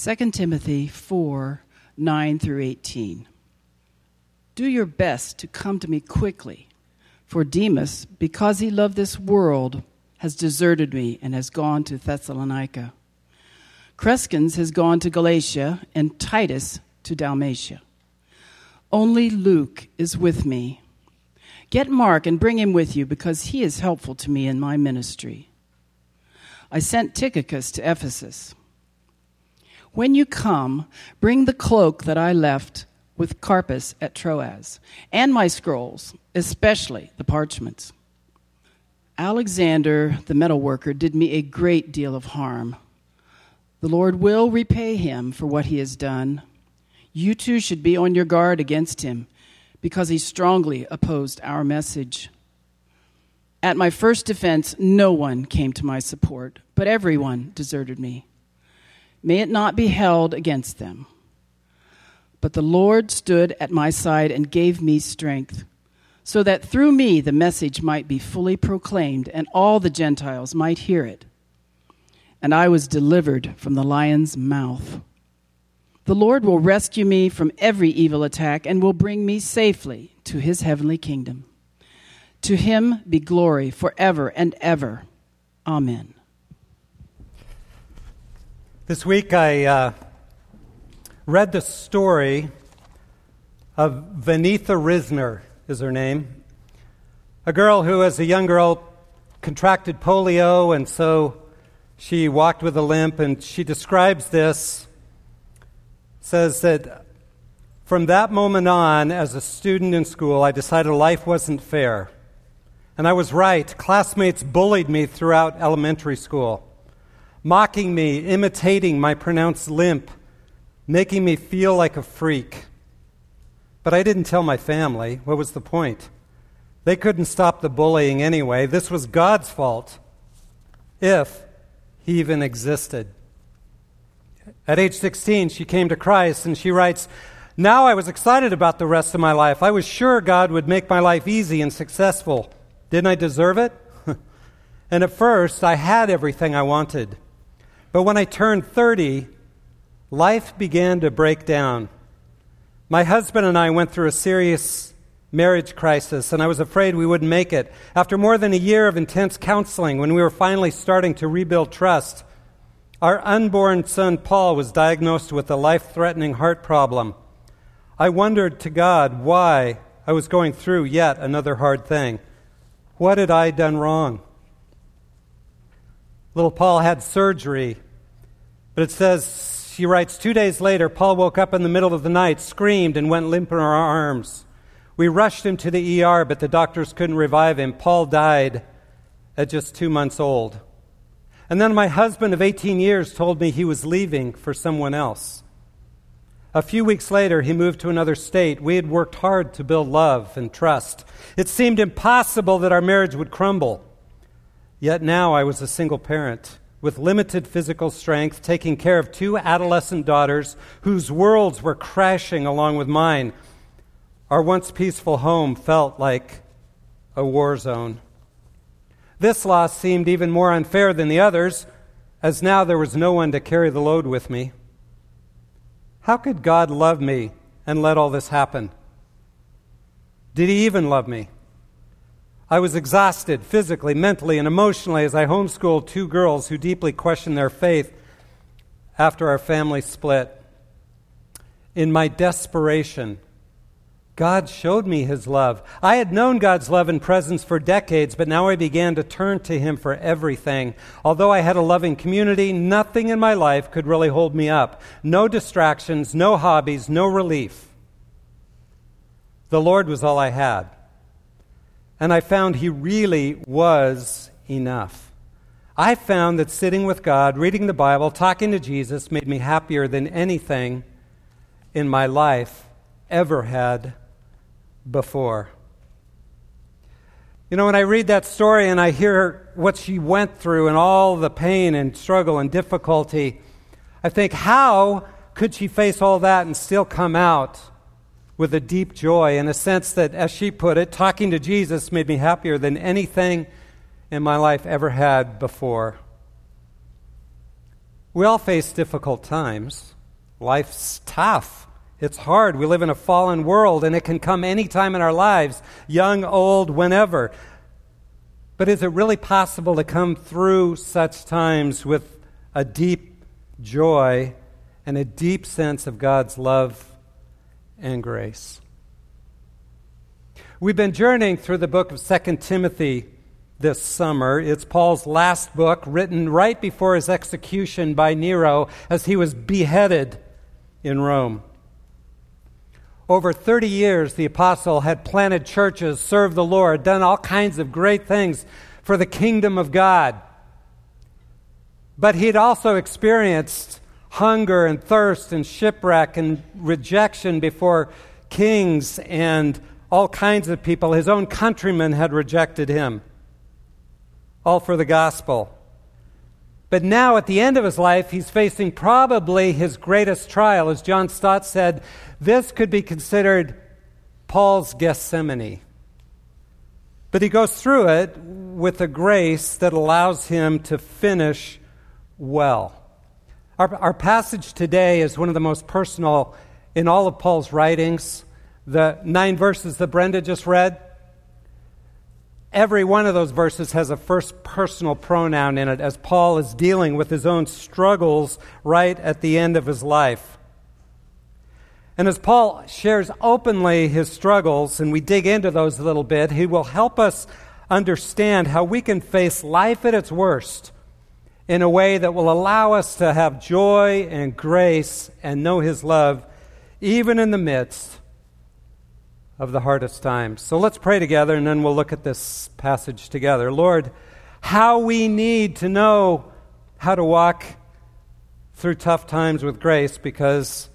2 Timothy 4, 9 through 18. Do your best to come to me quickly, for Demas, because he loved this world, has deserted me and has gone to Thessalonica. Crescens has gone to Galatia, and Titus to Dalmatia. Only Luke is with me. Get Mark and bring him with you, because he is helpful to me in my ministry. I sent Tychicus to Ephesus. When you come, bring the cloak that I left with Carpus at Troas, and my scrolls, especially the parchments. Alexander, the metalworker, did me a great deal of harm. The Lord will repay him for what he has done. You too should be on your guard against him, because he strongly opposed our message. At my first defense, no one came to my support, but everyone deserted me. May it not be held against them. But the Lord stood at my side and gave me strength, so that through me the message might be fully proclaimed and all the Gentiles might hear it. And I was delivered from the lion's mouth. The Lord will rescue me from every evil attack and will bring me safely to his heavenly kingdom. To him be glory forever and ever. Amen. This week I read the story of Vanitha Risner, is her name, a girl who as a young girl contracted polio, and so she walked with a limp, and she describes this. Says that from that moment on, as a student in school, I decided life wasn't fair. And I was right. Classmates bullied me throughout elementary school, mocking me, imitating my pronounced limp, making me feel like a freak. But I didn't tell my family. What was the point? They couldn't stop the bullying anyway. This was God's fault, if he even existed. At age 16, she came to Christ, and she writes, "Now I was excited about the rest of my life. I was sure God would make my life easy and successful. Didn't I deserve it? And at first, I had everything I wanted. But when I turned 30, life began to break down. My husband and I went through a serious marriage crisis, and I was afraid we wouldn't make it. After more than a year of intense counseling, when we were finally starting to rebuild trust, our unborn son, Paul, was diagnosed with a life-threatening heart problem. I wondered to God why I was going through yet another hard thing. What had I done wrong?" Little Paul had surgery, but it says, she writes, "2 days later, Paul woke up in the middle of the night, screamed, and went limp in our arms. We rushed him to the ER, but the doctors couldn't revive him. Paul died at just 2 months old. And then my husband of 18 years told me he was leaving for someone else. A few weeks later, he moved to another state. We had worked hard to build love and trust. It seemed impossible that our marriage would crumble. Yet now I was a single parent with limited physical strength, taking care of 2 adolescent daughters whose worlds were crashing along with mine. Our once peaceful home felt like a war zone. This loss seemed even more unfair than the others, as now there was no one to carry the load with me. How could God love me and let all this happen? Did he even love me? I was exhausted physically, mentally, and emotionally as I homeschooled 2 girls who deeply questioned their faith after our family split. In my desperation, God showed me his love. I had known God's love and presence for decades, but now I began to turn to him for everything. Although I had a loving community, nothing in my life could really hold me up. No distractions, no hobbies, no relief. The Lord was all I had. And I found he really was enough. I found that sitting with God, reading the Bible, talking to Jesus made me happier than anything in my life ever had before." You know, when I read that story and I hear what she went through and all the pain and struggle and difficulty, I think, how could she face all that and still come out with a deep joy and a sense that, as she put it, talking to Jesus made me happier than anything in my life ever had before. We all face difficult times. Life's tough. It's hard. We live in a fallen world, and it can come any time in our lives, young, old, whenever. But is it really possible to come through such times with a deep joy and a deep sense of God's love and grace? We've been journeying through the book of 2 Timothy this summer. It's Paul's last book, written right before his execution by Nero as he was beheaded in Rome. Over 30 years, the apostle had planted churches, served the Lord, done all kinds of great things for the kingdom of God. But he'd also experienced hunger and thirst and shipwreck and rejection before kings and all kinds of people. His own countrymen had rejected him, all for the gospel. But now, at the end of his life, he's facing probably his greatest trial. As John Stott said, this could be considered Paul's Gethsemane. But he goes through it with a grace that allows him to finish well. Our passage today is one of the most personal in all of Paul's writings. The 9 verses that Brenda just read, every one of those verses has a first personal pronoun in it as Paul is dealing with his own struggles right at the end of his life. And as Paul shares openly his struggles, and we dig into those a little bit, he will help us understand how we can face life at its worst in a way that will allow us to have joy and grace and know his love even in the midst of the hardest times. So let's pray together, and then we'll look at this passage together. Lord, how we need to know how to walk through tough times with grace, because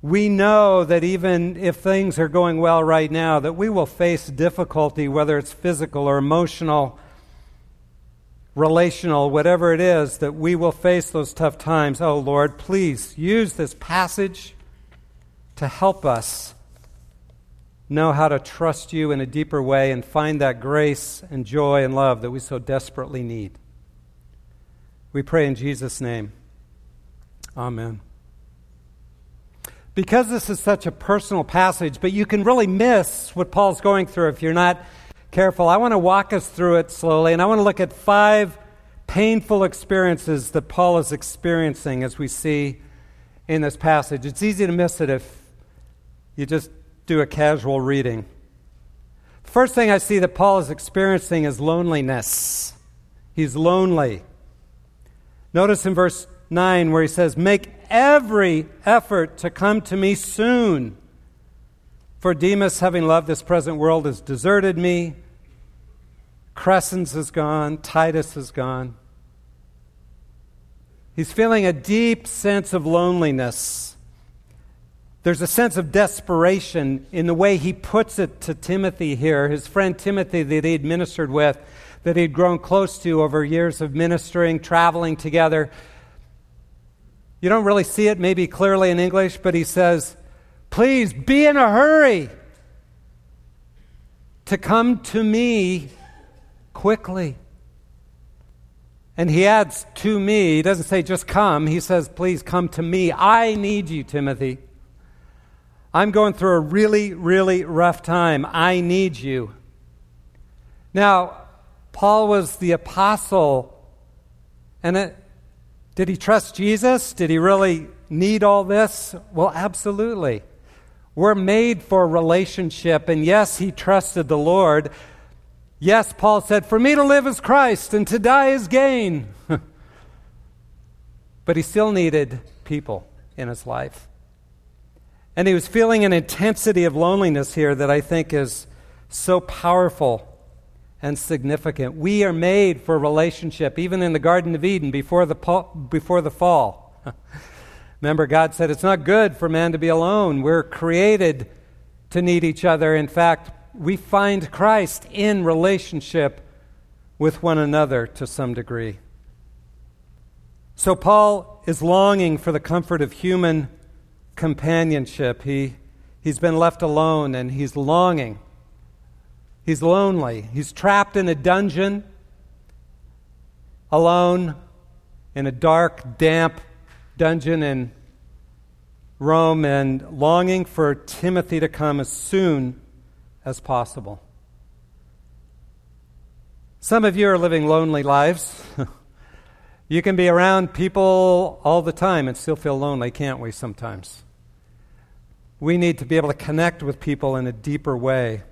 we know that even if things are going well right now, that we will face difficulty, whether it's physical or emotional, relational, whatever it is, that we will face those tough times. Oh, Lord, please use this passage to help us know how to trust you in a deeper way and find that grace and joy and love that we so desperately need. We pray in Jesus' name. Amen. Because this is such a personal passage, but you can really miss what Paul's going through if you're not careful, I want to walk us through it slowly, and I want to look at 5 painful experiences that Paul is experiencing as we see in this passage. It's easy to miss it if you just do a casual reading. The first thing I see that Paul is experiencing is loneliness. He's lonely. Notice in verse 9 where he says, "Make every effort to come to me soon. For Demas, having loved this present world, has deserted me. Crescens is gone. Titus is gone." He's feeling a deep sense of loneliness. There's a sense of desperation in the way he puts it to Timothy here, his friend Timothy that he'd ministered with, that he'd grown close to over years of ministering, traveling together. You don't really see it maybe clearly in English, but he says, "Please be in a hurry to come to me quickly." And he adds, "to me." He doesn't say just come. He says, "Please come to me. I need you, Timothy. I'm going through a really, really rough time. I need you." Now, Paul was the apostle, and did he trust Jesus? Did he really need all this? Well, absolutely. We're made for a relationship, and yes, he trusted the Lord. Yes, Paul said, "For me to live is Christ, and to die is gain." But he still needed people in his life. And he was feeling an intensity of loneliness here that I think is so powerful and significant. We are made for relationship, even in the Garden of Eden before the fall. Remember, God said it's not good for man to be alone. We're created to need each other. In fact, we find Christ in relationship with one another to some degree. So Paul is longing for the comfort of human companionship. He's been left alone, and he's longing. He's lonely. He's trapped in a dungeon, alone. in a dark, damp dungeon in Rome and longing for Timothy to come as soon as possible. Some of you are living lonely lives. You can be around people all the time and still feel lonely, can't we, sometimes? We need to be able to connect with people in a deeper way.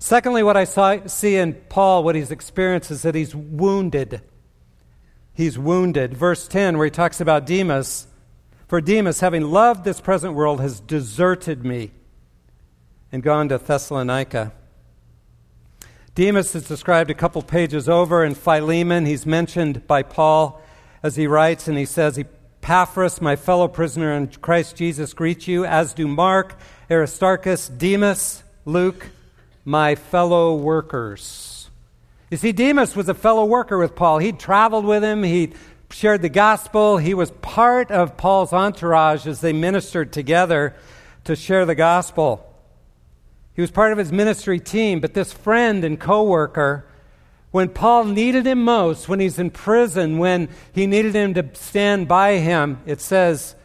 Secondly, what I see in Paul, what he's experienced, is that he's wounded. He's wounded. Verse 10, where he talks about Demas, "For Demas, having loved this present world, has deserted me and gone to Thessalonica." Demas is described a couple pages over in Philemon. He's mentioned by Paul as he writes, and he says, "Epaphras, my fellow prisoner in Christ Jesus, greets you, as do Mark, Aristarchus, Demas, Luke, my fellow workers." You see, Demas was a fellow worker with Paul. He traveled with him. He shared the gospel. He was part of Paul's entourage as they ministered together to share the gospel. He was part of his ministry team, but this friend and co-worker, when Paul needed him most, when he's in prison, when he needed him to stand by him, it says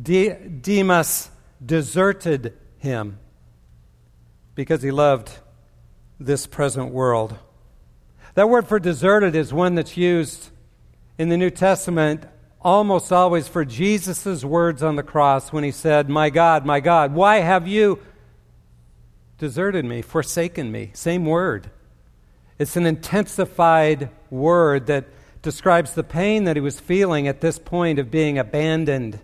Demas deserted him, because he loved this present world. That word for deserted is one that's used in the New Testament almost always for Jesus' words on the cross when he said, my God, why have you deserted me, forsaken me?" Same word. It's an intensified word that describes the pain that he was feeling at this point of being abandoned.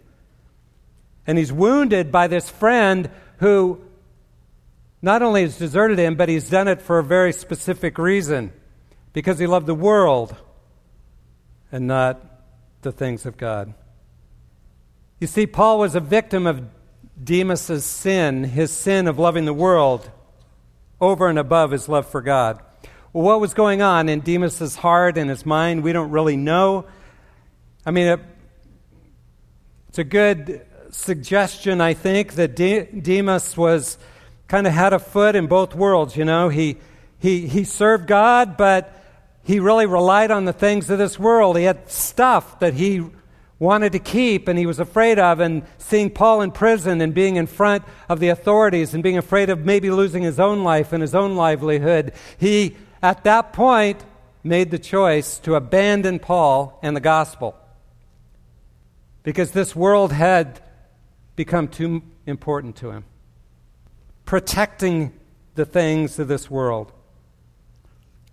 And he's wounded by this friend who not only has deserted him, but he's done it for a very specific reason, because he loved the world and not the things of God. You see, Paul was a victim of Demas' sin, his sin of loving the world over and above his love for God. Well, what was going on in Demas' heart and his mind, we don't really know. I mean, it's a good suggestion, I think, that Demas was kind of had a foot in both worlds, you know. He served God, but he really relied on the things of this world. He had stuff that he wanted to keep and he was afraid of, and seeing Paul in prison and being in front of the authorities and being afraid of maybe losing his own life and his own livelihood, he, at that point, made the choice to abandon Paul and the gospel, because this world had become too important to him. Protecting the things of this world.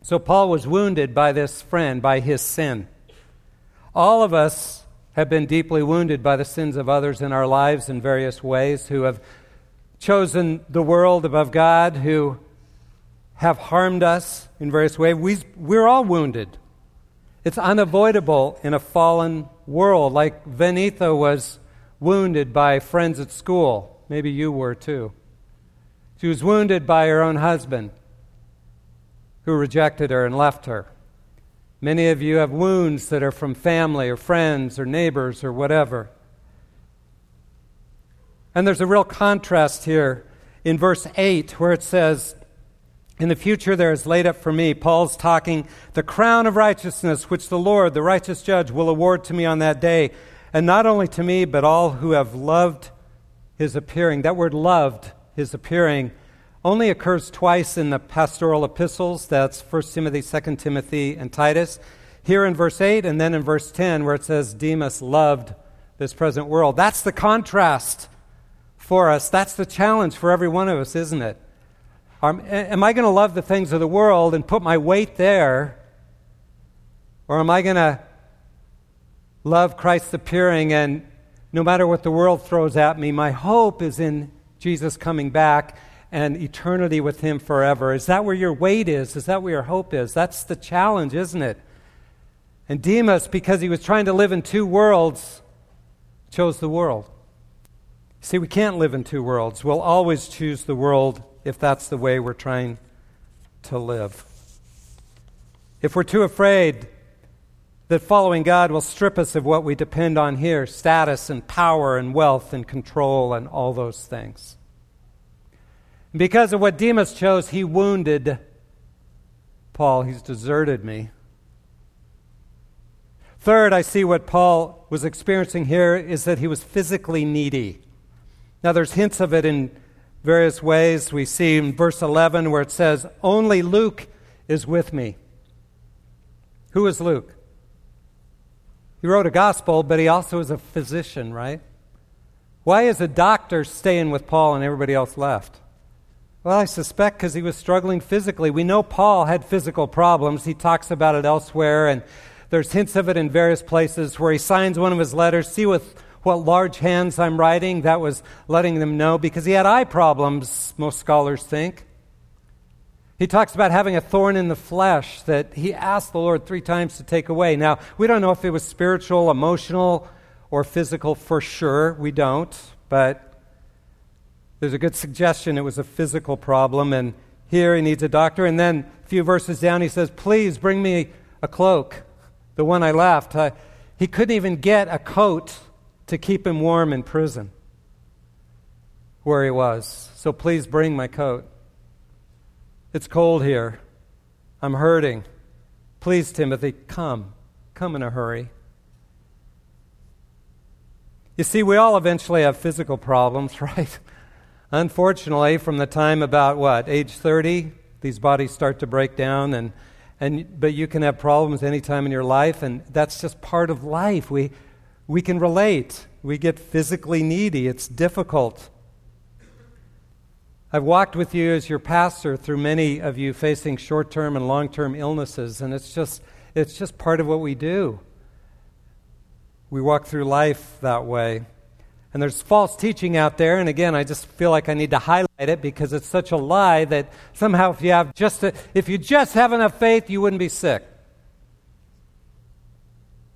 So Paul was wounded by this friend, by his sin. All of us have been deeply wounded by the sins of others in our lives in various ways, who have chosen the world above God, who have harmed us in various ways. We're all wounded. It's unavoidable in a fallen world. Like Vanitha was wounded by friends at school. Maybe you were too. She was wounded by her own husband, who rejected her and left her. Many of you have wounds that are from family or friends or neighbors or whatever. And there's a real contrast here in verse 8, where it says, "In the future there is laid up for me," Paul's talking, "the crown of righteousness, which the Lord, the righteous judge, will award to me on that day. And not only to me, but all who have loved his appearing." That word "loved" his appearing only occurs twice in the pastoral epistles. That's 1 Timothy, 2 Timothy, and Titus. Here in verse 8 and then in verse 10, where it says Demas loved this present world. That's the contrast for us. That's the challenge for every one of us, isn't it? Am I going to love the things of the world and put my weight there? Or am I going to love Christ's appearing, and no matter what the world throws at me, my hope is in Jesus coming back and eternity with him forever? Is that where your weight is? Is that where your hope is? That's the challenge, isn't it? And Demas, because he was trying to live in two worlds, chose the world. See, we can't live in two worlds. We'll always choose the world if that's the way we're trying to live. If we're too afraid that following God will strip us of what we depend on here, status and power and wealth and control and all those things. Because of what Demas chose, he wounded Paul. He's deserted me. Third, I see what Paul was experiencing here is that he was physically needy. Now, there's hints of it in various ways. We see in verse 11 where it says, "Only Luke is with me." Who is Luke? He wrote a gospel, but he also is a physician, right? Why is a doctor staying with Paul and everybody else left? Well, I suspect because he was struggling physically. We know Paul had physical problems. He talks about it elsewhere, and there's hints of it in various places where he signs one of his letters, "See with what large hands I'm writing." That was letting them know because he had eye problems, most scholars think. He talks about having a thorn in the flesh that he asked the Lord 3 times to take away. Now, we don't know if it was spiritual, emotional, or physical for sure. We don't, but there's a good suggestion it was a physical problem, and here he needs a doctor. And then a few verses down, he says, "Please bring me a cloak, the one I left." He couldn't even get a coat to keep him warm in prison where he was. "So please bring my coat. It's cold here. I'm hurting. Please, Timothy, come. Come in a hurry." You see, we all eventually have physical problems, right? Unfortunately, from the time about, age 30, these bodies start to break down, but you can have problems any time in your life, and that's just part of life. We can relate. We get physically needy. It's difficult. I've walked with you as your pastor through many of you facing short-term and long-term illnesses, and it's just part of what we do. We walk through life that way. And there's false teaching out there, and again, I just feel like I need to highlight it because it's such a lie that somehow if you just have enough faith, you wouldn't be sick.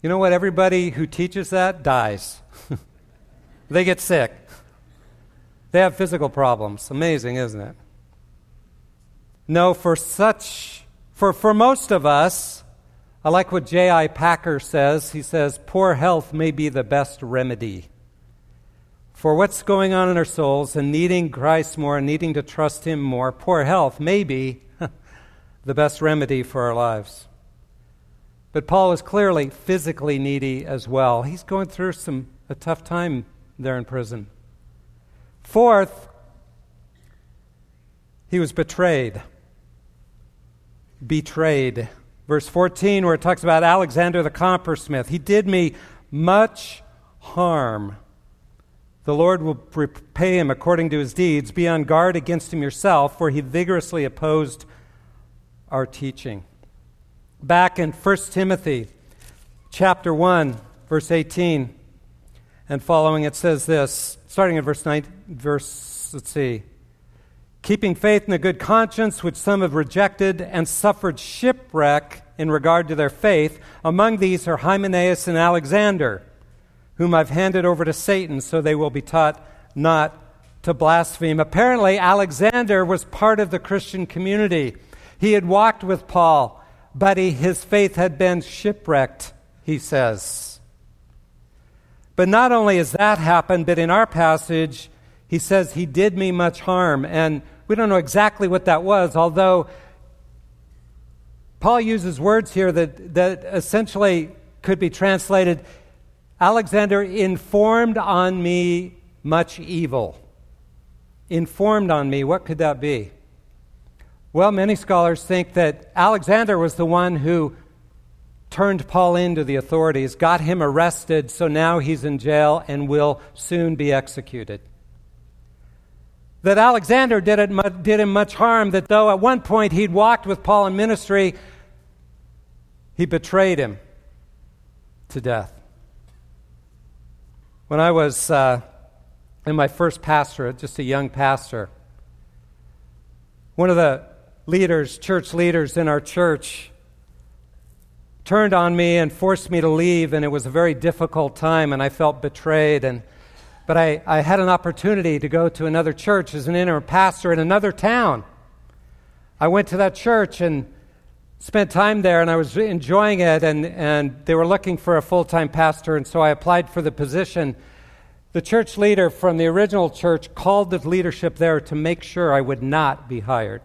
You know what? Everybody who teaches that dies. They get sick. They have physical problems. Amazing, isn't it? No, for most of us, I like what J.I. Packer says. He says, "Poor health may be the best remedy for what's going on in our souls and needing Christ more and needing to trust Him more. Poor health may be the best remedy for our lives." But Paul is clearly physically needy as well. He's going through a tough time there in prison. Fourth, he was betrayed. Betrayed. Verse 14, where it talks about Alexander the coppersmith. "He did me much harm. The Lord will repay him according to his deeds. Be on guard against him yourself, for he vigorously opposed our teaching." Back in 1 Timothy chapter 1, verse 18, and following, it says this, starting in verse 9, "Keeping faith in a good conscience, which some have rejected and suffered shipwreck in regard to their faith. Among these are Hymenaeus and Alexander, whom I've handed over to Satan, so they will be taught not to blaspheme." Apparently, Alexander was part of the Christian community. He had walked with Paul, but his faith had been shipwrecked, he says. But not only has that happened, but in our passage, he says, "He did me much harm." And we don't know exactly what that was, although Paul uses words here that essentially could be translated, "Alexander informed on me much evil." Informed on me, what could that be? Well, many scholars think that Alexander was the one who turned Paul into the authorities, got him arrested, so now he's in jail and will soon be executed. That Alexander did him much harm, that though at one point he'd walked with Paul in ministry, he betrayed him to death. When I was in my first pastorate, just a young pastor, one of the church leaders in our church, turned on me and forced me to leave, and it was a very difficult time, and I felt betrayed. But I had an opportunity to go to another church as an interim pastor in another town. I went to that church and spent time there, and I was enjoying it, and they were looking for a full-time pastor, and so I applied for the position. The church leader from the original church called the leadership there to make sure I would not be hired.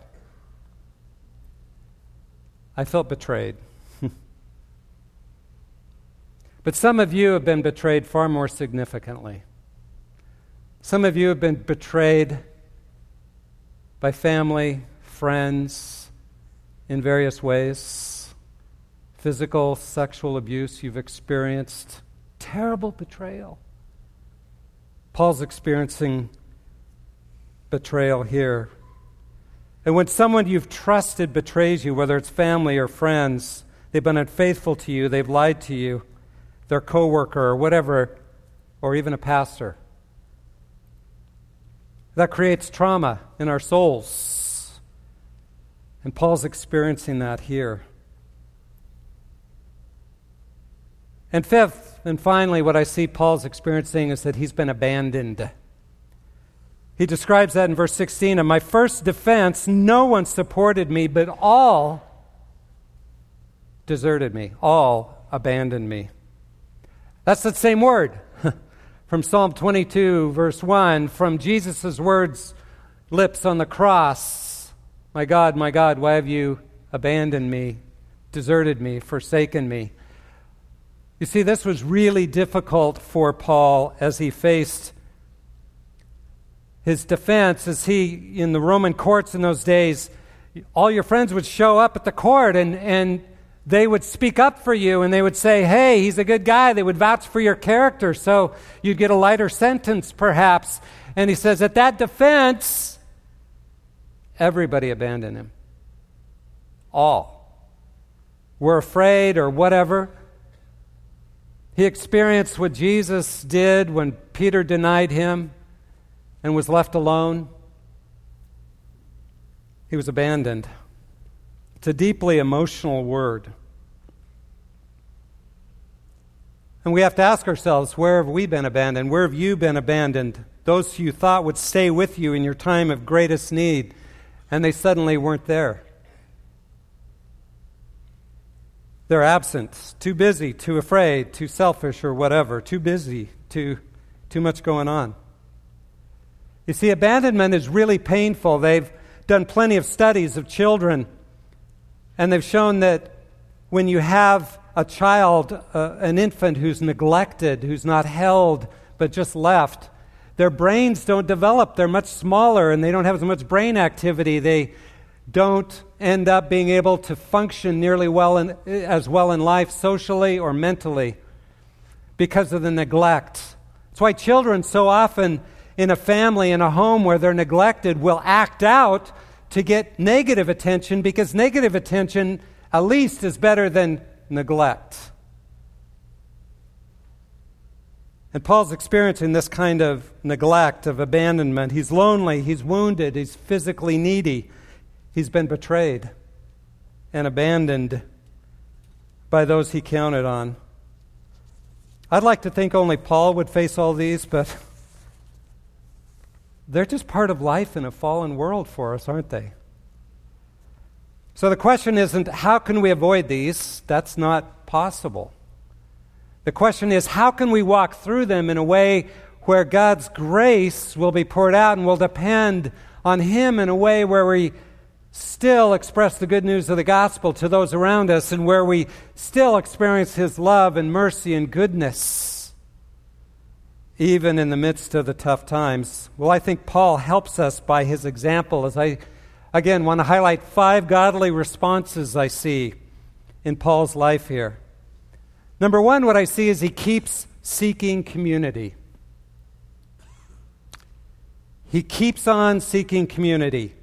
I felt betrayed. But some of you have been betrayed far more significantly. Some of you have been betrayed by family, friends, in various ways. Physical, sexual abuse you've experienced. Terrible betrayal. Paul's experiencing betrayal here. And when someone you've trusted betrays you, whether it's family or friends, they've been unfaithful to you, they've lied to you, their coworker or whatever, or even a pastor. That creates trauma in our souls. And Paul's experiencing that here. And fifth, and finally, what I see Paul's experiencing is that he's been abandoned. He describes that in verse 16. In my first defense, no one supported me, but all deserted me. All abandoned me. That's the same word from Psalm 22, verse 1, from Jesus' words, lips on the cross. My God, why have you abandoned me, deserted me, forsaken me? You see, this was really difficult for Paul as he faced his defense, as he, in the Roman courts in those days, all your friends would show up at the court and they would speak up for you and they would say, hey, he's a good guy. They would vouch for your character, so you'd get a lighter sentence perhaps. And he says, at that defense, everybody abandoned him. All were afraid or whatever. He experienced what Jesus did when Peter denied him and was left alone. He was abandoned. It's a deeply emotional word. And we have to ask ourselves, where have we been abandoned? Where have you been abandoned? Those you thought would stay with you in your time of greatest need, and they suddenly weren't there. They're absent, too busy, too afraid, too selfish or whatever, too busy, too much going on. You see, abandonment is really painful. They've done plenty of studies of children, and they've shown that when you have a child, an infant who's neglected, who's not held, but just left, their brains don't develop. They're much smaller and they don't have as much brain activity. They don't end up being able to function nearly as well in life socially or mentally because of the neglect. That's why children so often in a family, in a home where they're neglected, will act out to get negative attention, because negative attention at least is better than neglect. And Paul's experiencing this kind of neglect, of abandonment. He's lonely, he's wounded, he's physically needy. He's been betrayed and abandoned by those he counted on. I'd like to think only Paul would face all these, but they're just part of life in a fallen world for us, aren't they? So the question isn't, how can we avoid these? That's not possible. The question is, how can we walk through them in a way where God's grace will be poured out and will depend on Him in a way where we still express the good news of the gospel to those around us and where we still experience His love and mercy and goodness, even in the midst of the tough times? Well, I think Paul helps us by his example, as I, again, want to highlight 5 godly responses I see in Paul's life here. Number 1, what I see is he keeps seeking community. He keeps on seeking community.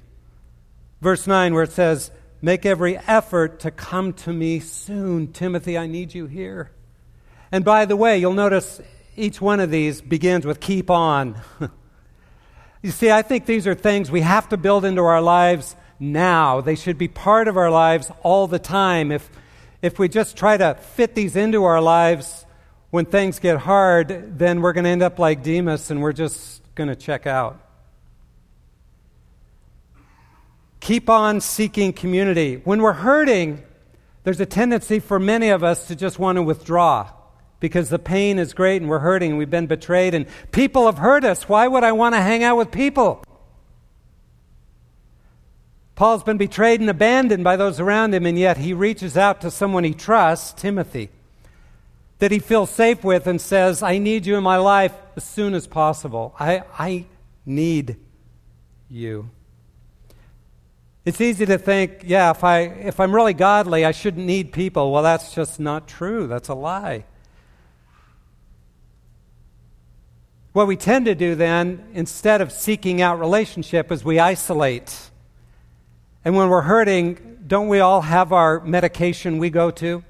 Verse 9, where it says, make every effort to come to me soon. Timothy, I need you here. And by the way, you'll notice each one of these begins with keep on. You see, I think these are things we have to build into our lives now. They should be part of our lives all the time. If we just try to fit these into our lives when things get hard, then we're going to end up like Demas and we're just going to check out. Keep on seeking community. When we're hurting, there's a tendency for many of us to just want to withdraw, because the pain is great and we're hurting and we've been betrayed and people have hurt us. Why would I want to hang out with people? Paul's been betrayed and abandoned by those around him, and yet he reaches out to someone he trusts, Timothy. that he feels safe with and says, I need you in my life as soon as possible. I need you. It's easy to think, yeah, if I'm really godly, I shouldn't need people. Well, that's just not true. That's a lie. What we tend to do then, instead of seeking out relationship, is we isolate. And when we're hurting, don't we all have our medication we go to?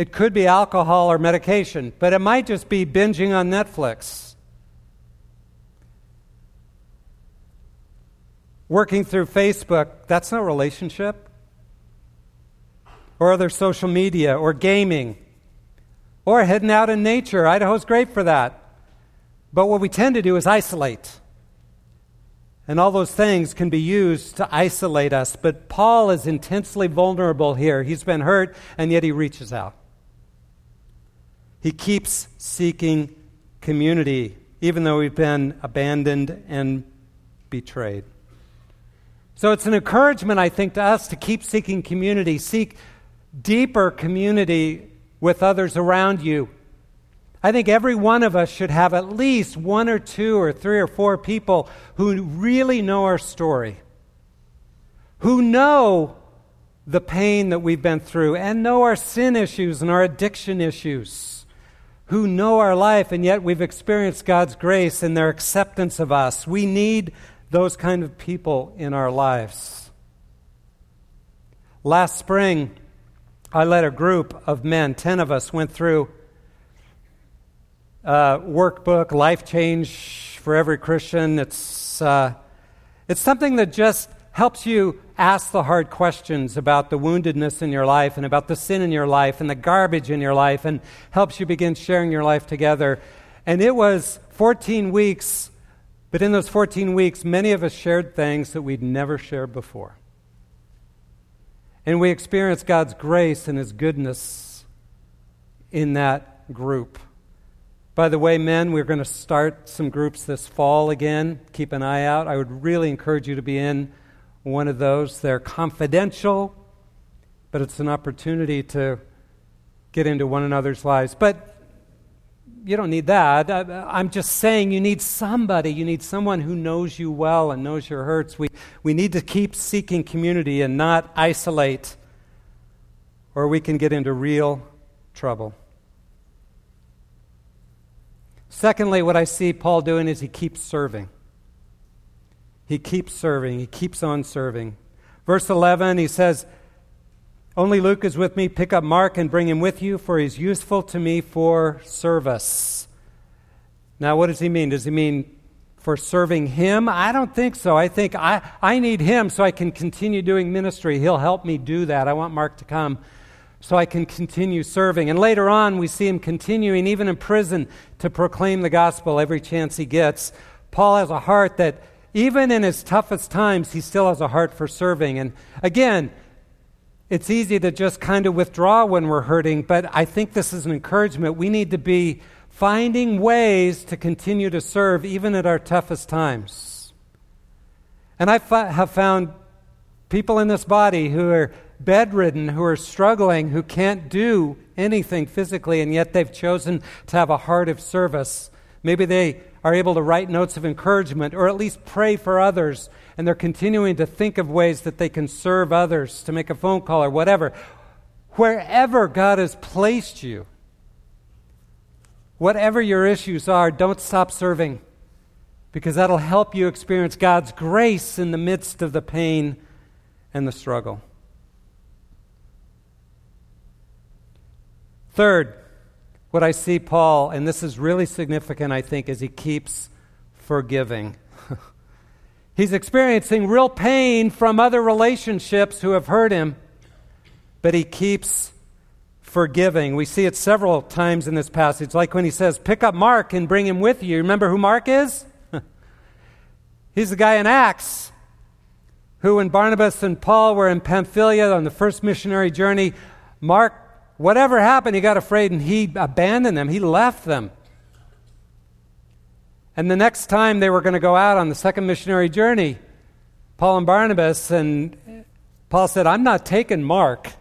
It could be alcohol or medication, but it might just be binging on Netflix, working through Facebook. That's no relationship. Or other social media, or gaming, or heading out in nature. Idaho's great for that. But what we tend to do is isolate. And all those things can be used to isolate us. But Paul is intensely vulnerable here. He's been hurt, and yet he reaches out. He keeps seeking community, even though we've been abandoned and betrayed. So it's an encouragement, I think, to us to keep seeking community. Seek deeper community with others around you. I think every one of us should have at least one or two or three or four people who really know our story, who know the pain that we've been through and know our sin issues and our addiction issues, who know our life, and yet we've experienced God's grace and their acceptance of us. We need those kind of people in our lives. Last spring, I led a group of men, 10 of us, went through workbook, Life Change for Every Christian. It's something that just helps you ask the hard questions about the woundedness in your life and about the sin in your life and the garbage in your life, and helps you begin sharing your life together. And it was 14 weeks, but in those 14 weeks, many of us shared things that we'd never shared before. And we experienced God's grace and His goodness in that group. By the way, men, we're going to start some groups this fall again. Keep an eye out. I would really encourage you to be in one of those. They're confidential, but it's an opportunity to get into one another's lives. But you don't need that. I'm just saying you need somebody. You need someone who knows you well and knows your hurts. We need to keep seeking community and not isolate, or we can get into real trouble. Secondly, what I see Paul doing is he keeps serving. He keeps serving. He keeps on serving. Verse 11, he says, only Luke is with me. Pick up Mark and bring him with you, for he's useful to me for service. Now, what does he mean? Does he mean for serving him? I don't think so. I think I need him so I can continue doing ministry. He'll help me do that. I want Mark to come so I can continue serving. And later on, we see him continuing, even in prison, to proclaim the gospel every chance he gets. Paul has a heart that, even in his toughest times, he still has a heart for serving. And again, it's easy to just kind of withdraw when we're hurting, but I think this is an encouragement. We need to be finding ways to continue to serve, even at our toughest times. And I have found people in this body who are bedridden, who are struggling, who can't do anything physically, and yet they've chosen to have a heart of service. Maybe they are able to write notes of encouragement or at least pray for others, and they're continuing to think of ways that they can serve others, to make a phone call or whatever. Wherever God has placed you, whatever your issues are, don't stop serving, because that'll help you experience God's grace in the midst of the pain and the struggle. Third, what I see Paul, and this is really significant, I think, is he keeps forgiving. He's experiencing real pain from other relationships who have hurt him, but he keeps forgiving. We see it several times in this passage, like when he says, pick up Mark and bring him with you. Remember who Mark is? He's the guy in Acts who, when Barnabas and Paul were in Pamphylia on the first missionary journey, Mark, whatever happened, he got afraid and he abandoned them. He left them. And the next time they were going to go out on the second missionary journey, Paul and Barnabas, and Paul said, I'm not taking Mark.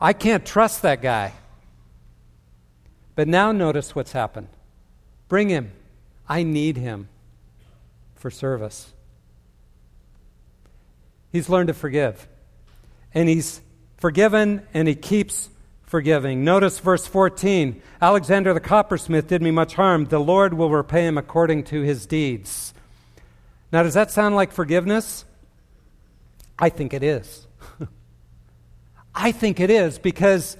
I can't trust that guy. But now notice what's happened. Bring him. I need him for service. He's learned to forgive. And he's forgiven, and he keeps forgiving. Notice verse 14. Alexander the coppersmith did me much harm. The Lord will repay him according to his deeds. Now, does that sound like forgiveness? I think it is. I think it is, because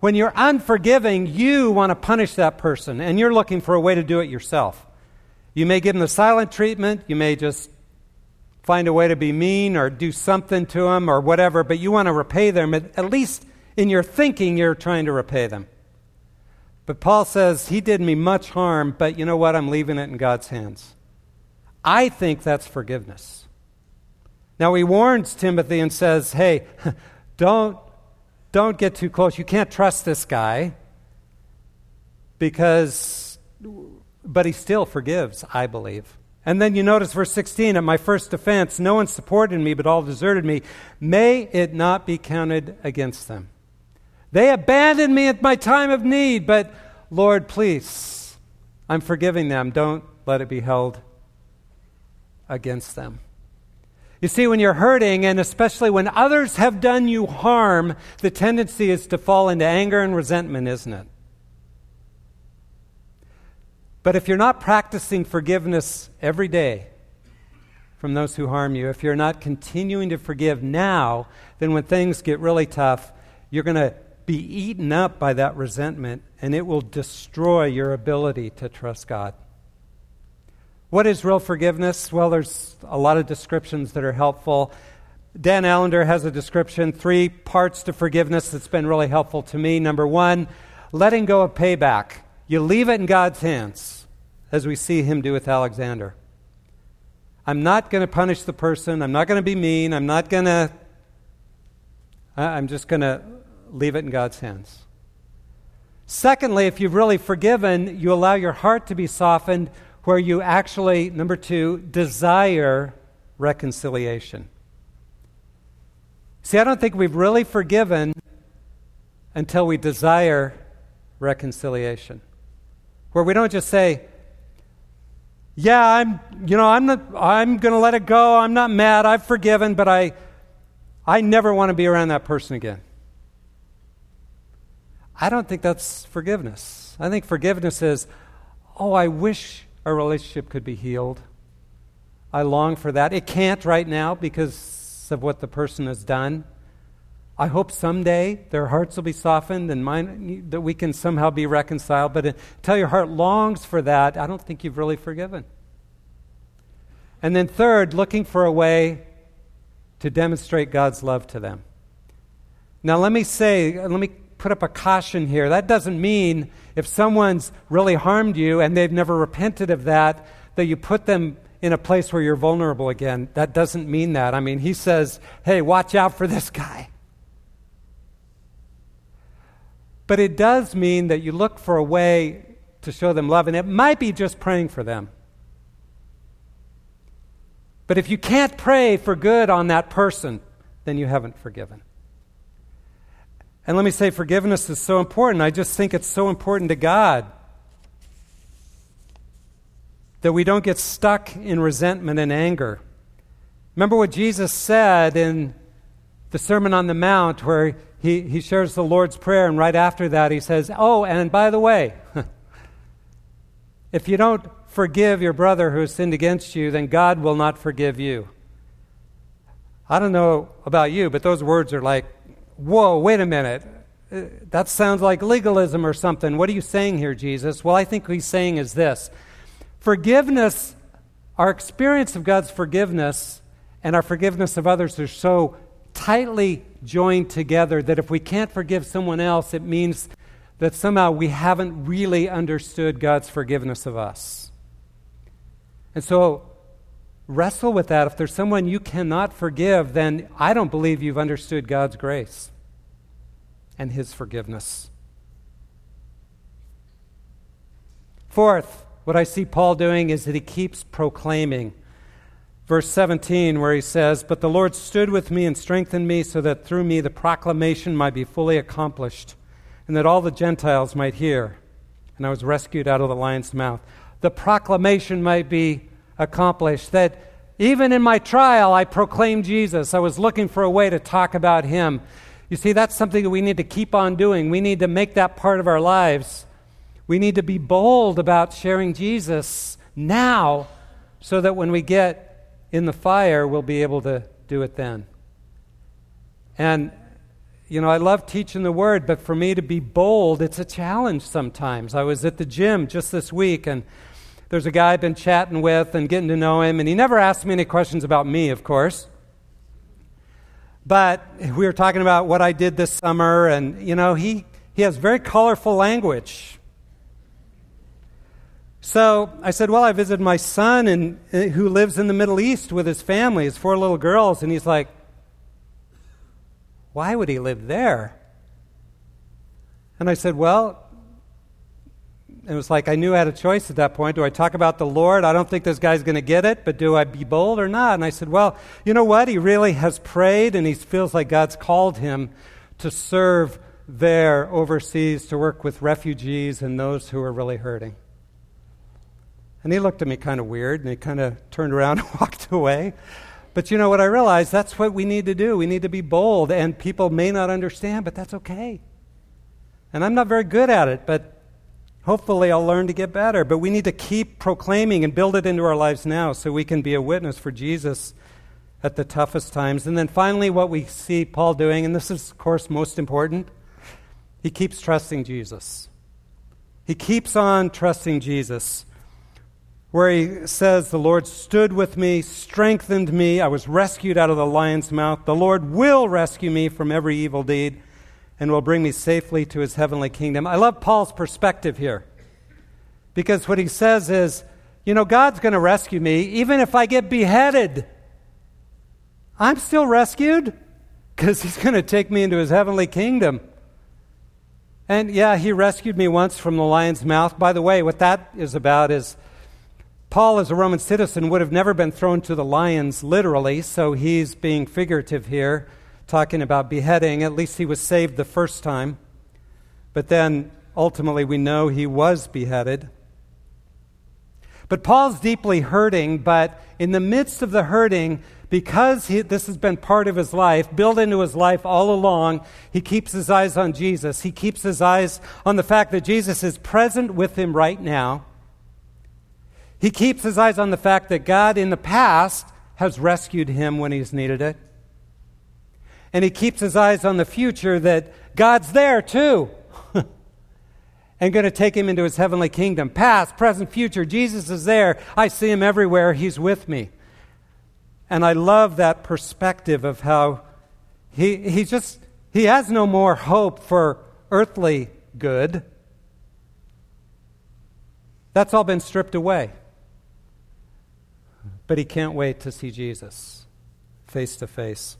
when you're unforgiving, you want to punish that person, and you're looking for a way to do it yourself. You may give them the silent treatment. You may just find a way to be mean or do something to them or whatever, but you want to repay them. At least in your thinking, you're trying to repay them. But Paul says, he did me much harm, but you know what? I'm leaving it in God's hands. I think that's forgiveness. Now, he warns Timothy and says, hey, don't get too close. You can't trust this guy, but he still forgives, I believe. And then you notice verse 16, at my first defense, no one supported me, but all deserted me. May it not be counted against them. They abandoned me at my time of need, but Lord, please, I'm forgiving them. Don't let it be held against them. You see, when you're hurting, and especially when others have done you harm, the tendency is to fall into anger and resentment, isn't it? But if you're not practicing forgiveness every day from those who harm you, if you're not continuing to forgive now, then when things get really tough, you're going to be eaten up by that resentment, and it will destroy your ability to trust God. What is real forgiveness? Well, there's a lot of descriptions that are helpful. Dan Allender has a description, 3 parts to forgiveness that's been really helpful to me. Number 1, letting go of payback. You leave it in God's hands, as we see him do with Alexander. I'm not going to punish the person. I'm not going to be mean. I'm just going to leave it in God's hands. Secondly, if you've really forgiven, you allow your heart to be softened, where you actually, number 2, desire reconciliation. See, I don't think we've really forgiven until we desire reconciliation. Where we don't just say, yeah, I'm going to let it go. I'm not mad. I've forgiven, but I never want to be around that person again. I don't think that's forgiveness. I think forgiveness is, oh, I wish our relationship could be healed. I long for that. It can't right now because of what the person has done. I hope someday their hearts will be softened and mine, that we can somehow be reconciled. But until your heart longs for that, I don't think you've really forgiven. And then 3rd, looking for a way to demonstrate God's love to them. Now let me put up a caution here. That doesn't mean if someone's really harmed you and they've never repented of that you put them in a place where you're vulnerable again. That doesn't mean that. I mean, he says, hey, watch out for this guy. But it does mean that you look for a way to show them love, and it might be just praying for them. But if you can't pray for good on that person, then you haven't forgiven. And let me say, forgiveness is so important. I just think it's so important to God that we don't get stuck in resentment and anger. Remember what Jesus said in the Sermon on the Mount, where he shares the Lord's Prayer, and right after that he says, oh, and by the way, if you don't forgive your brother who has sinned against you, then God will not forgive you. I don't know about you, but those words are like, whoa, wait a minute. That sounds like legalism or something. What are you saying here, Jesus? Well, I think what he's saying is this. Forgiveness, our experience of God's forgiveness and our forgiveness of others are so tightly joined together that if we can't forgive someone else, it means that somehow we haven't really understood God's forgiveness of us. And so wrestle with that. If there's someone you cannot forgive, then I don't believe you've understood God's grace and his forgiveness. 4th, what I see Paul doing is that he keeps proclaiming. Verse 17, where he says, but the Lord stood with me and strengthened me, so that through me the proclamation might be fully accomplished, and that all the Gentiles might hear. and I was rescued out of the lion's mouth. The proclamation might be accomplished that even in my trial, I proclaimed Jesus. I was looking for a way to talk about him. You see, that's something that we need to keep on doing. We need to make that part of our lives. We need to be bold about sharing Jesus now so that when we get in the fire, we'll be able to do it then. And, you know, I love teaching the Word, but for me to be bold, it's a challenge sometimes. I was at the gym just this week, and there's a guy I've been chatting with and getting to know him, and he never asked me any questions about me, of course. But we were talking about what I did this summer, and, you know, he has very colorful language. So I said, well, I visited my son who lives in the Middle East with his family, his 4 little girls, and he's like, why would he live there? And I said, well, it was like I knew I had a choice at that point. Do I talk about the Lord? I don't think this guy's going to get it, but do I be bold or not? And I said, well, you know what? He really has prayed, and he feels like God's called him to serve there overseas, to work with refugees and those who are really hurting. And he looked at me kind of weird, and he kind of turned around and walked away. But you know what I realized? That's what we need to do. We need to be bold, and people may not understand, but that's okay. And I'm not very good at it, but hopefully I'll learn to get better. But we need to keep proclaiming and build it into our lives now so we can be a witness for Jesus at the toughest times. And then finally, what we see Paul doing, and this is, of course, most important, he keeps trusting Jesus. He keeps on trusting Jesus, where he says, the Lord stood with me, strengthened me, I was rescued out of the lion's mouth. The Lord will rescue me from every evil deed and will bring me safely to his heavenly kingdom. I love Paul's perspective here, because what he says is, you know, God's going to rescue me. Even if I get beheaded, I'm still rescued because he's going to take me into his heavenly kingdom. And yeah, he rescued me once from the lion's mouth. By the way, what that is about is Paul, as a Roman citizen, would have never been thrown to the lions literally, so he's being figurative here, talking about beheading. At least he was saved the first time. But then, ultimately, we know he was beheaded. But Paul's deeply hurting, but in the midst of the hurting, because this has been part of his life, built into his life all along, he keeps his eyes on Jesus. He keeps his eyes on the fact that Jesus is present with him right now. He keeps his eyes on the fact that God in the past has rescued him when he's needed it. And he keeps his eyes on the future that God's there too and going to take him into his heavenly kingdom. Past, present, future, Jesus is there. I see him everywhere. He's with me. And I love that perspective of how he has no more hope for earthly good. That's all been stripped away. But he can't wait to see Jesus face to face.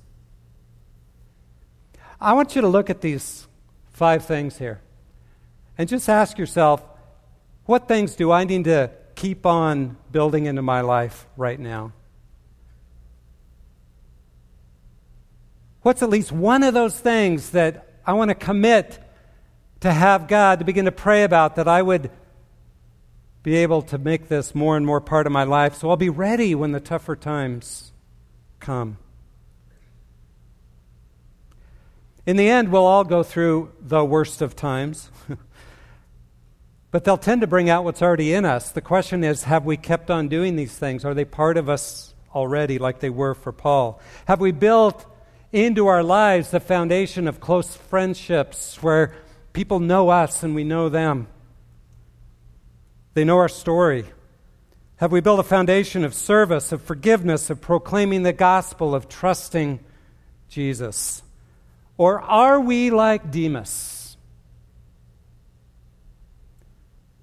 I want you to look at these 5 things here and just ask yourself, what things do I need to keep on building into my life right now? What's at least one of those things that I want to commit to have God to begin to pray about, that I would be able to make this more and more part of my life, so I'll be ready when the tougher times come. In the end, we'll all go through the worst of times, but they'll tend to bring out what's already in us. The question is, have we kept on doing these things? Are they part of us already, like they were for Paul? Have we built into our lives the foundation of close friendships where people know us and we know them? They know our story. Have we built a foundation of service, of forgiveness, of proclaiming the gospel, of trusting Jesus? Or are we like Demas,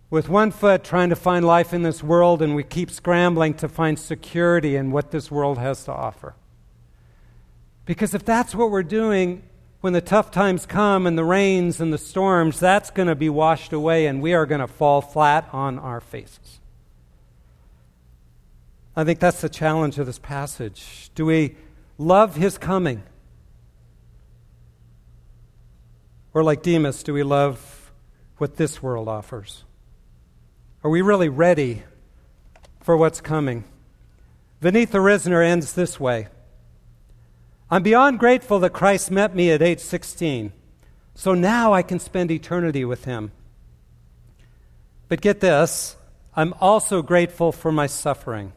with one foot trying to find life in this world, and we keep scrambling to find security in what this world has to offer? Because if that's what we're doing, when the tough times come and the rains and the storms, that's going to be washed away and we are going to fall flat on our faces. I think that's the challenge of this passage. Do we love his coming? Or like Demas, do we love what this world offers? Are we really ready for what's coming? Vanitha Risner ends this way. I'm beyond grateful that Christ met me at age 16, so now I can spend eternity with him. But get this, I'm also grateful for my suffering,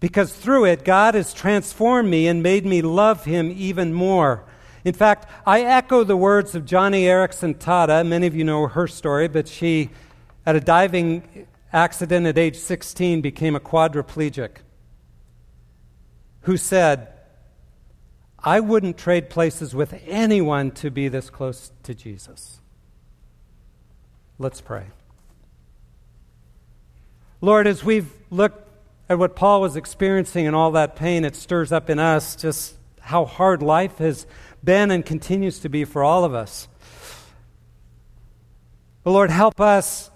because through it, God has transformed me and made me love him even more. In fact, I echo the words of Joni Eareckson Tada. Many of you know her story, but she, at a diving accident at age 16, became a quadriplegic, who said, I wouldn't trade places with anyone to be this close to Jesus. Let's pray. Lord, as we've looked at what Paul was experiencing and all that pain, it stirs up in us just how hard life has been and continues to be for all of us. But Lord, help us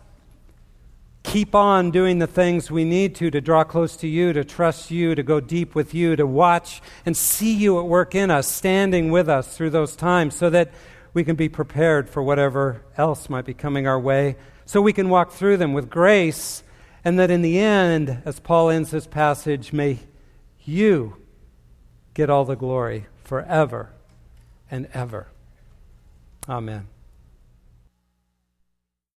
keep on doing the things we need to draw close to you, to trust you, to go deep with you, to watch and see you at work in us, standing with us through those times so that we can be prepared for whatever else might be coming our way, so we can walk through them with grace, and that in the end, as Paul ends this passage, may you get all the glory forever and ever. Amen.